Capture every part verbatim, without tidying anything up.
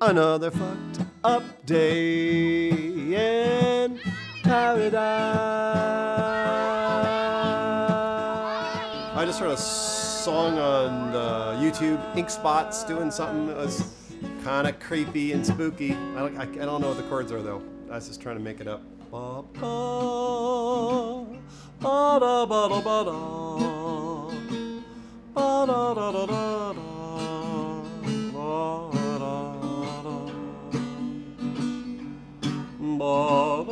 another fucked up day in paradise. I just heard a song on uh, YouTube, Ink Spots, doing something that was kind of creepy and spooky. I don't, I, I don't know what the chords are, though. I was just trying to make it up. Trying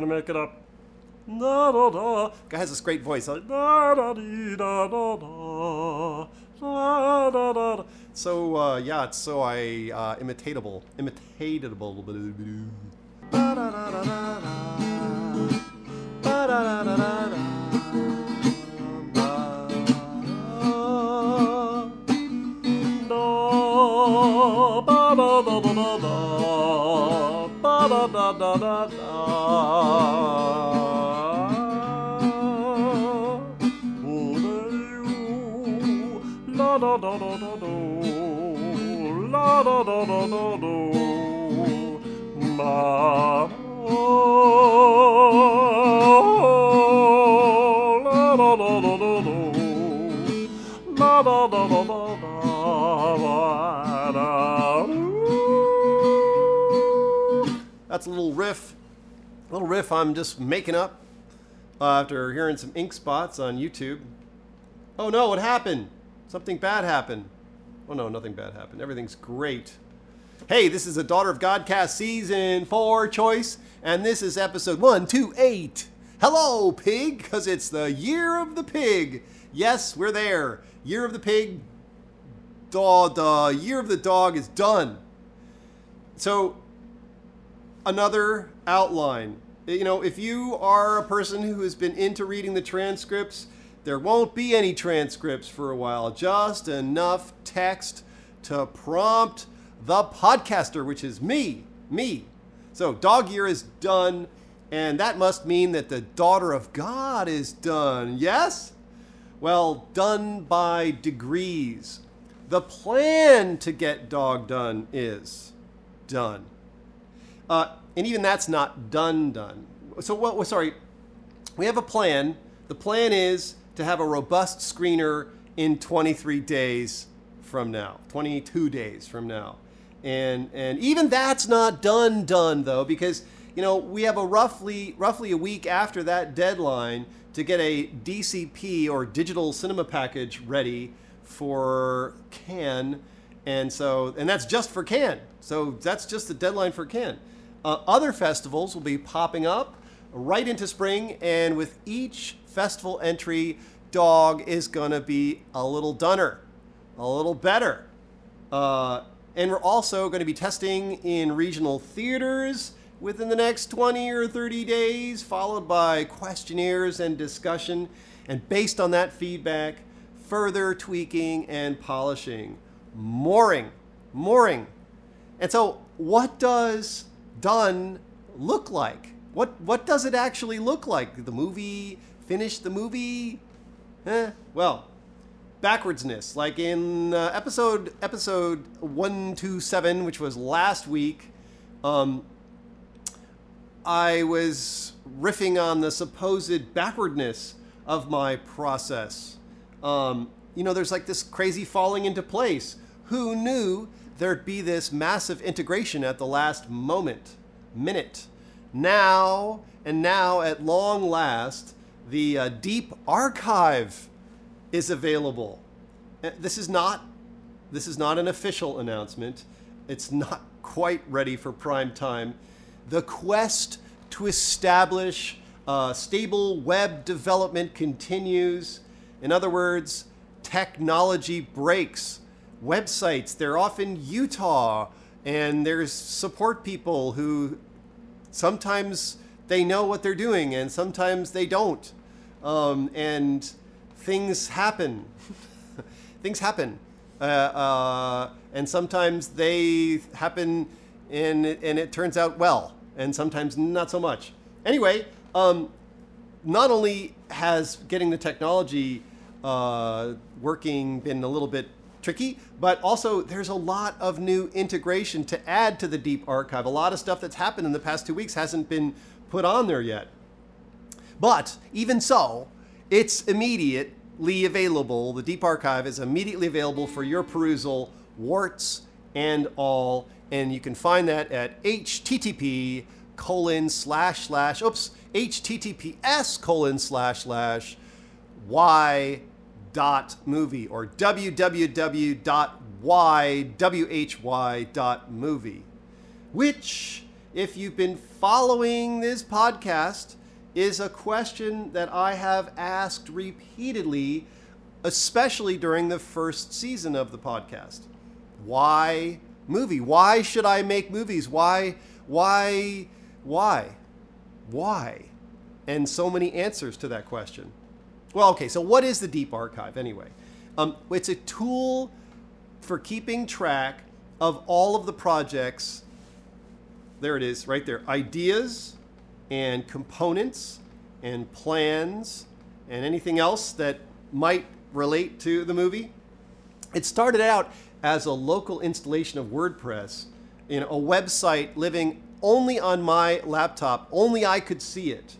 to make it up. Guy has this great voice. Like, so uh, yeah, it's so I uh, imitatable, imitatable. That's a little riff, a little riff I'm just making up uh, after hearing some Ink Spots on YouTube. Oh no, what happened? Something bad happened. Oh no, nothing bad happened. Everything's great. Hey, this is the Daughter of Godcast season four choice, and this is episode one two eight. Hello, pig, because it's the year of the pig. Yes, we're there. Year of the pig. The year of the dog is done. So, another outline. You know, if you are a person who has been into reading the transcripts, there won't be any transcripts for a while. Just enough text to prompt the podcaster, which is me. Me. So, dog year is done, and that must mean that the Daughter of God is done. Yes? Well, done by degrees. The plan to get dog done is done. Uh, and even that's not done done. So, well, sorry, we have a plan. The plan is to have a robust screener in twenty-three days from now, twenty-two days from now. And, and even that's not done done, though, because, you know, we have a roughly, roughly a week after that deadline to get a D C P or digital cinema package ready for Cannes, and so and that's just for Cannes. So that's just the deadline for Cannes. Uh, other festivals will be popping up right into spring, and with each festival entry, dog is gonna be a little dunner, a little better. Uh, and we're also going to be testing in regional theaters within the next twenty or thirty days, followed by questionnaires and discussion, and based on that feedback, further tweaking and polishing. Mooring. Mooring. And so what does done look like? What what does it actually look like? The movie? Finish the movie? Eh, well, backwardsness. Like in uh, episode episode one two seven, which was last week, um, I was riffing on the supposed backwardness of my process. Um, you know, there's like this crazy falling into place. Who knew there'd be this massive integration at the last moment, minute? Now, and now at long last, the uh, Deep Archive is available. This is not, this is not an official announcement. It's not quite ready for prime time. The quest to establish uh, stable web development continues. In other words, technology breaks. Websites, they're often Utah, and there's support people who sometimes they know what they're doing and sometimes they don't. Um, and things happen. Things happen. Uh, uh, and sometimes they happen and it, and it turns out well, and sometimes not so much. Anyway, um, not only has getting the technology uh, working been a little bit tricky, but also there's a lot of new integration to add to the Deep Archive. A lot of stuff that's happened in the past two weeks hasn't been put on there yet. But even so, it's immediately available. The Deep Archive is immediately available for your perusal, warts and all. And you can find that at http colon slash slash, oops, https colon slash slash y dot movie or www dot y w h y dot movie, which, if you've been following this podcast, is a question that I have asked repeatedly, especially during the first season of the podcast. Why movie? Why should I make movies? Why, why, why, why? And so many answers to that question. Well, okay, so what is the Deep Archive anyway? Um, it's a tool for keeping track of all of the projects. There it is, right there. Ideas and components and plans and anything else that might relate to the movie. It started out as a local installation of WordPress in a website living only on my laptop. Only I could see it.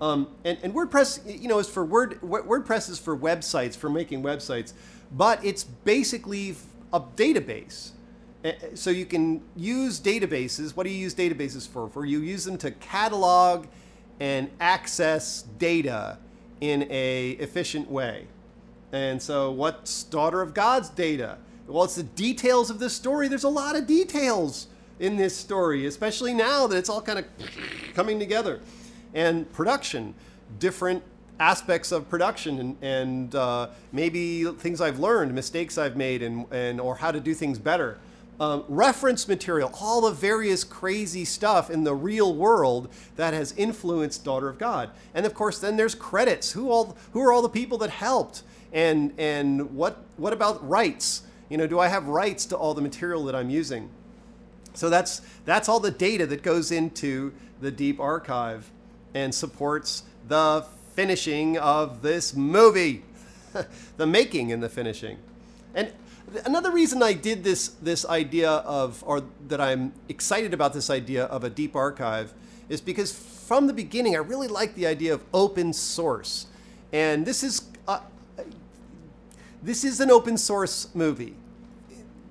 Um, and, and WordPress, you know, is for word. WordPress is for websites, for making websites, but it's basically a database. So you can use databases. What do you use databases for? For you use them to catalog and access data in a efficient way. And so, what's Daughter of God's data? Well, it's the details of this story. There's a lot of details in this story, especially now that it's all kind of coming together. And production, different aspects of production, and, and uh, maybe things I've learned, mistakes I've made, and, and or how to do things better. Um, reference material, all the various crazy stuff in the real world that has influenced Daughter of God. And of course, then there's credits. Who all? Who are all the people that helped? And and what what about rights? You know, do I have rights to all the material that I'm using? So that's that's all the data that goes into the Deep Archive and supports the finishing of this movie, the making and the finishing. And another reason I did this, this idea of, or that I'm excited about this idea of a Deep Archive, is because from the beginning, I really liked the idea of open source. And this is, uh, this is an open source movie,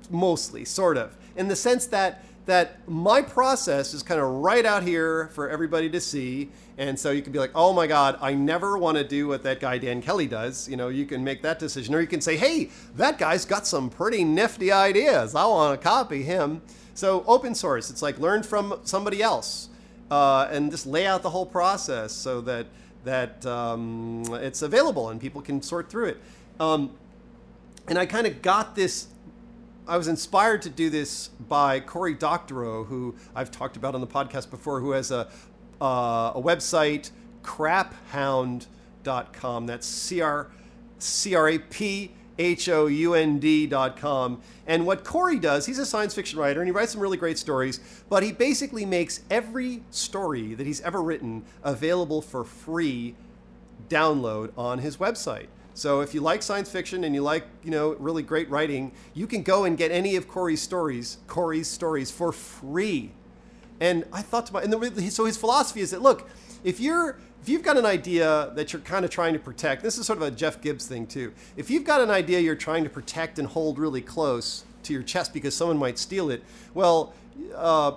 mostly, sort of, in the sense that that my process is kind of right out here for everybody to see. And so you can be like, oh my God, I never want to do what that guy Dan Kelly does. You know, you can make that decision. Or you can say, hey, that guy's got some pretty nifty ideas. I want to copy him. So open source, it's like learn from somebody else uh, and just lay out the whole process so that that um, it's available and people can sort through it. Um, and I kind of got this, I was inspired to do this by Cory Doctorow, who I've talked about on the podcast before, who has a, uh, a website, craphound dot com. That's C R A P H O U N D dot com. And what Cory does, he's a science fiction writer, and he writes some really great stories, but he basically makes every story that he's ever written available for free download on his website. So if you like science fiction and you like, you know, really great writing, you can go and get any of Cory's stories, Cory's stories for free. And I thought to my, and the, so his philosophy is that, look, if you're, if you've got an idea that you're kind of trying to protect, this is sort of a Jeff Gibbs thing too. If you've got an idea you're trying to protect and hold really close to your chest because someone might steal it, well, uh,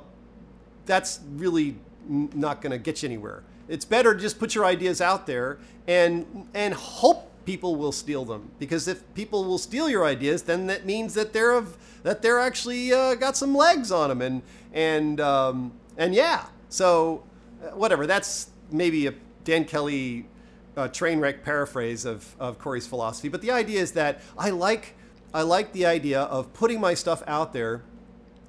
that's really not going to get you anywhere. It's better to just put your ideas out there and and hope people will steal them. Because if people will steal your ideas, then that means that they're of, that they're actually uh, got some legs on them, and and um, and yeah. So whatever. That's maybe a Dan Kelly uh, train wreck paraphrase of of Cory's philosophy. But the idea is that I like I like the idea of putting my stuff out there,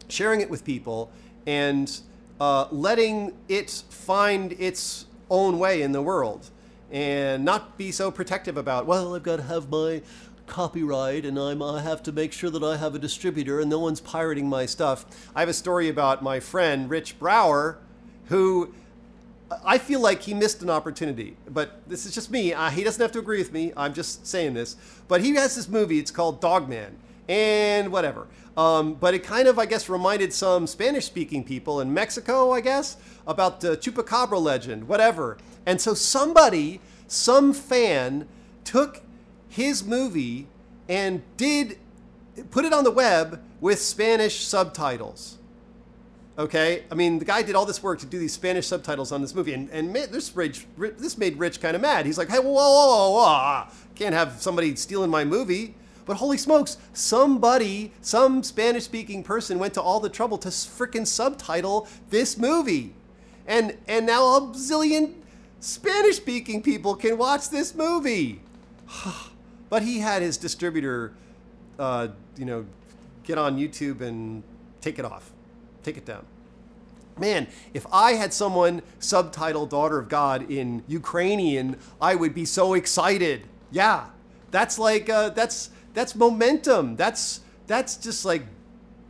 sharing it with people, and uh, letting it find its own way in the world. And not be so protective about, well, I've got to have my copyright and I'm, I have to make sure that I have a distributor and no one's pirating my stuff. I have a story about my friend, Rich Brower, who I feel like he missed an opportunity. But this is just me. Uh, he doesn't have to agree with me. I'm just saying this. But he has this movie. It's called Dogman and whatever. Um, but it kind of, I guess, reminded some Spanish-speaking people in Mexico, I guess, about the Chupacabra legend, whatever. And so somebody, some fan, took his movie and did put it on the web with Spanish subtitles. Okay, I mean, the guy did all this work to do these Spanish subtitles on this movie, and and this Rich, this made Rich kind of mad. He's like, hey, whoa, whoa, whoa, whoa, can't have somebody stealing my movie. But holy smokes, somebody, some Spanish-speaking person went to all the trouble to frickin' subtitle this movie, and and now a zillion Spanish-speaking people can watch this movie. But he had his distributor, uh, you know, get on YouTube and take it off, take it down. Man, if I had someone subtitle Daughter of God in Ukrainian, I would be so excited. Yeah, that's like, uh, that's, that's momentum. That's, that's just like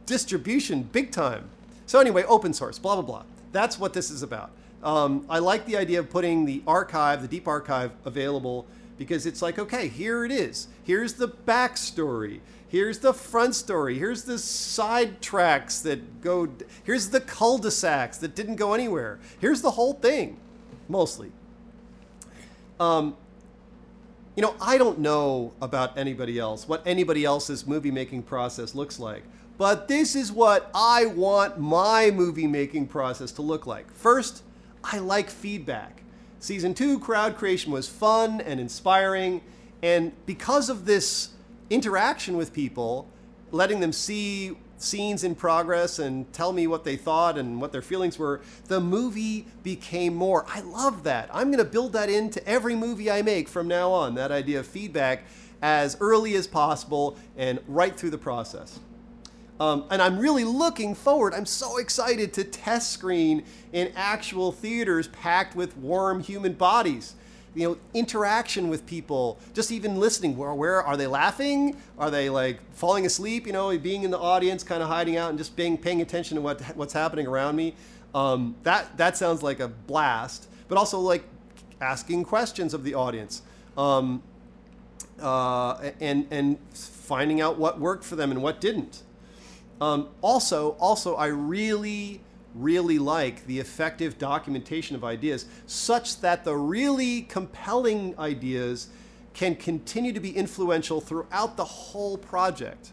distribution big time. So anyway, open source, blah, blah, blah. That's what this is about. Um, I like the idea of putting the archive, the deep archive, available, because it's like, okay, here it is. Here's the backstory. Here's the front story. Here's the side tracks that go. Here's the cul-de-sacs that didn't go anywhere. Here's the whole thing, mostly. Um, you know, I don't know about anybody else, what anybody else's movie-making process looks like. But this is what I want my movie-making process to look like. First, I like feedback. Season two, crowd creation, was fun and inspiring. And because of this interaction with people, letting them see scenes in progress and tell me what they thought and what their feelings were, the movie became more. I love that. I'm going to build that into every movie I make from now on, that idea of feedback, as early as possible and right through the process. Um, and I'm really looking forward. I'm so excited to test screen in actual theaters packed with warm human bodies. You know, interaction with people, just even listening. Where, where are they laughing? Are they like falling asleep? You know, being in the audience, kind of hiding out and just being paying attention to what what's happening around me. Um, that that sounds like a blast. But also like asking questions of the audience. Um, uh, and and finding out what worked for them and what didn't. Um, also, also, I really, really like the effective documentation of ideas, such that the really compelling ideas can continue to be influential throughout the whole project.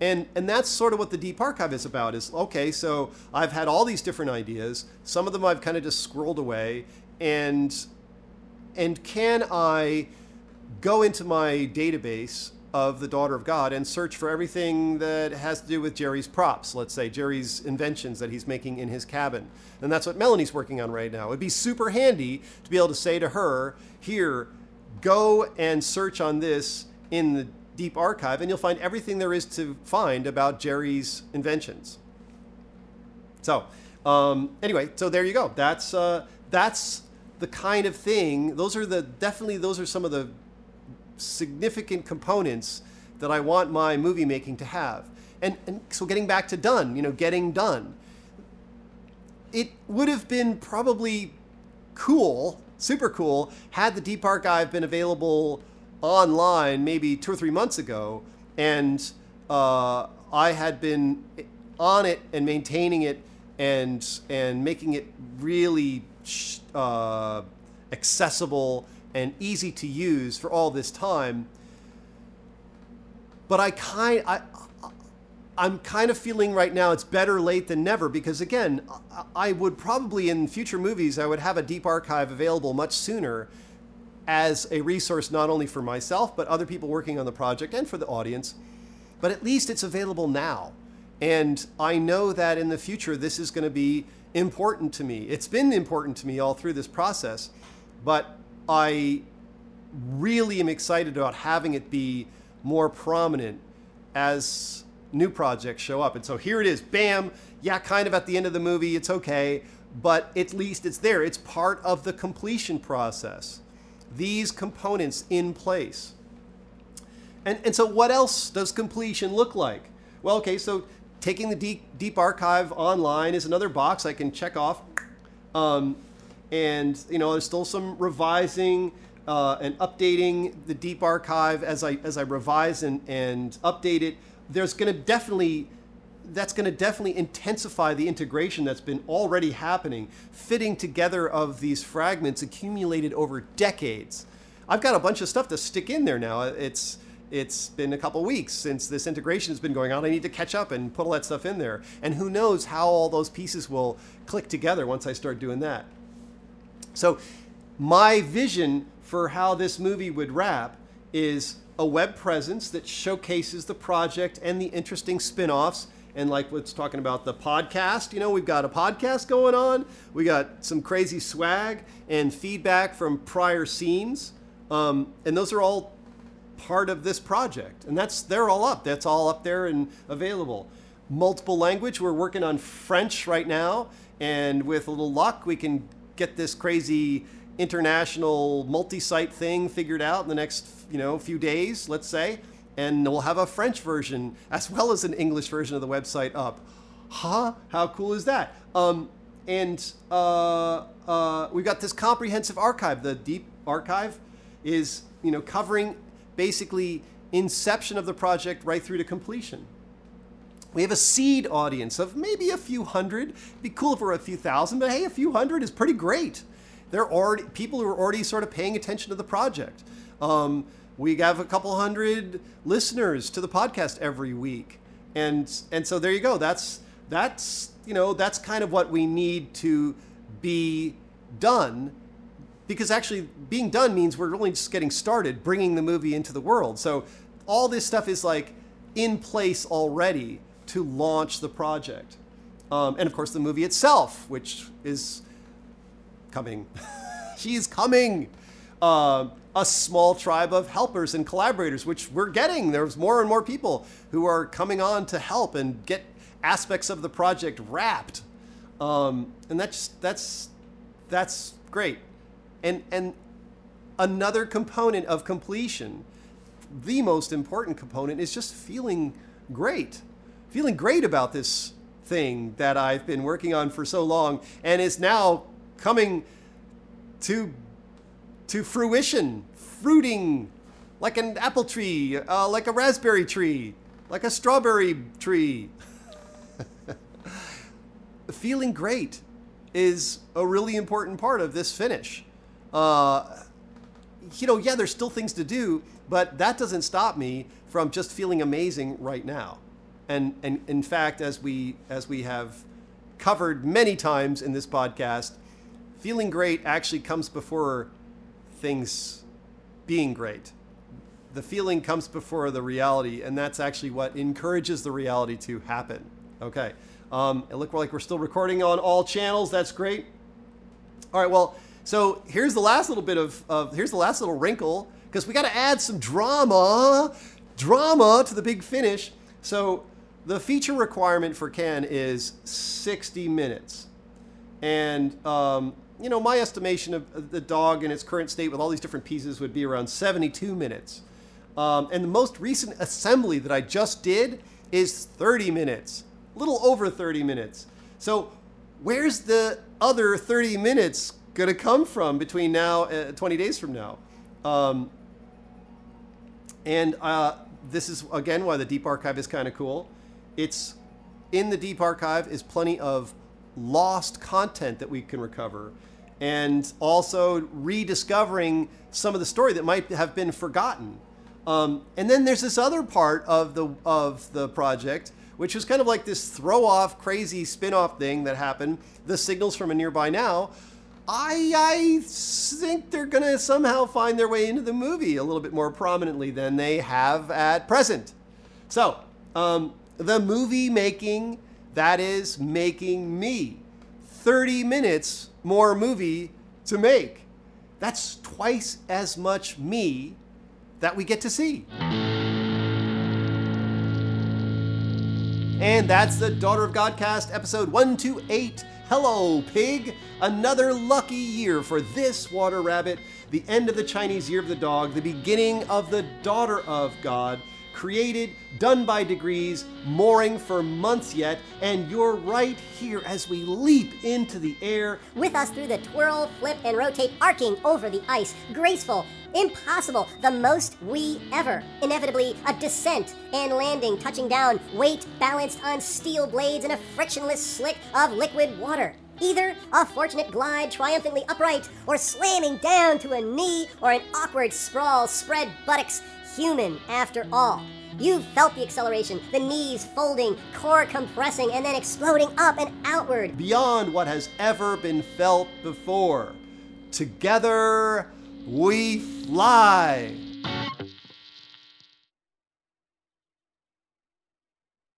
And, and that's sort of what the Deep Archive is about, is, okay, so I've had all these different ideas. Some of them I've kind of just squirreled away. And, and can I go into my database of the Daughter of God and search for everything that has to do with Jerry's props, let's say, Jerry's inventions that he's making in his cabin. And that's what Melanie's working on right now. It'd be super handy to be able to say to her, here, go and search on this in the Deep Archive, and you'll find everything there is to find about Jerry's inventions. So um, anyway, so there you go. That's, uh, that's the kind of thing. Those are the, definitely, those are some of the significant components that I want my movie making to have. And, and so getting back to done, you know, getting done. It would have been probably cool, super cool, had the Deep Archive been available online maybe two or three months ago, and uh, I had been on it and maintaining it and and making it really uh, accessible and easy to use for all this time. But I kind I I'm kind of feeling right now it's better late than never, because again, I would probably in future movies I would have a deep archive available much sooner as a resource, not only for myself but other people working on the project and for the audience. But at least it's available now, and I know that in the future this is going to be important to me. It's been important to me all through this process, but I really am excited about having it be more prominent as new projects show up. And so here it is, bam, yeah, kind of at the end of the movie, it's okay, but at least it's there. It's part of the completion process. These components in place. And, and so what else does completion look like? Well, okay, so taking the deep, deep archive online is another box I can check off. Um, and, you know, there's still some revising uh, and updating the deep archive as I, as I revise and, and update it. There's going to definitely, that's going to definitely intensify the integration that's been already happening, fitting together of these fragments accumulated over decades. I've got a bunch of stuff to stick in there now. It's, it's been a couple weeks since this integration has been going on. I need to catch up and put all that stuff in there. And who knows how all those pieces will click together once I start doing that. So my vision for how this movie would wrap is a web presence that showcases the project and the interesting spin-offs. And like what's talking about the podcast, you know, we've got a podcast going on. We got some crazy swag and feedback from prior scenes. Um, and those are all part of this project. And that's, they're all up. That's all up there and available. Multiple language. We're working on French right now. And with a little luck, we can get this crazy international multi-site thing figured out in the next, you know, few days, let's say, and we'll have a French version as well as an English version of the website up. Huh? How cool is that? Um, and uh, uh, we've got this comprehensive archive. The deep archive is, you know, covering basically inception of the project right through to completion. We have a seed audience of maybe a few hundred. It'd be cool if we're a few thousand, but hey, a few hundred is pretty great. They're already people who are already sort of paying attention to the project. Um, we have a couple hundred listeners to the podcast every week, and and so there you go. That's that's you know that's kind of what we need to be done, because actually being done means we're really just getting started, bringing the movie into the world. So all this stuff is like in place already to launch the project, um, and of course the movie itself, which is coming. She's coming. Uh, a small tribe of helpers and collaborators, which we're getting. There's more and more people who are coming on to help and get aspects of the project wrapped. Um, and that's that's that's great. And and another component of completion, the most important component, is just feeling great. Feeling great about this thing that I've been working on for so long and is now coming to to fruition, fruiting like an apple tree, uh, like a raspberry tree, like a strawberry tree. Feeling great is a really important part of this finish. Uh, you know, yeah, there's still things to do, but that doesn't stop me from just feeling amazing right now. And and in fact, as we as we have covered many times in this podcast, feeling great actually comes before things being great. The feeling comes before the reality, and that's actually what encourages the reality to happen. Okay, um, it looked like we're still recording on all channels. That's great. All right, well, so here's the last little bit of, of here's the last little wrinkle, because we got to add some drama, drama to the big finish. So the feature requirement for Cannes is sixty minutes, and um, you know, my estimation of the dog in its current state with all these different pieces would be around seventy-two minutes. Um, and the most recent assembly that I just did is thirty minutes, a little over thirty minutes. So where's the other thirty minutes going to come from between now and twenty days from now? Um, And uh, this is, again, why the Deep Archive is kind of cool. It's in the Deep Archive is plenty of lost content that we can recover, and also rediscovering some of the story that might have been forgotten. Um, and then there's this other part of the, of the project, which was kind of like this throw-off, crazy spin-off thing that happened, the signals from a nearby now. I, I think they're going to somehow find their way into the movie a little bit more prominently than they have at present. So, um, the movie making, that is making me thirty minutes more movie to make. That's twice as much me that we get to see. And that's the Daughter of Godcast, episode one two eight. Hello, pig. Another lucky year for this water rabbit. The end of the Chinese year of the dog, the beginning of the Daughter of God. Created, done by degrees, mooring for months yet, and you're right here as we leap into the air. With us through the twirl, flip, and rotate, arcing over the ice, graceful, impossible, the most we ever. Inevitably, a descent and landing, touching down, weight balanced on steel blades in a frictionless slick of liquid water. Either a fortunate glide triumphantly upright, or slamming down to a knee, or an awkward sprawl, spread buttocks, human after all. You've felt the acceleration, the knees folding, core compressing, and then exploding up and outward. Beyond what has ever been felt before. Together, we fly.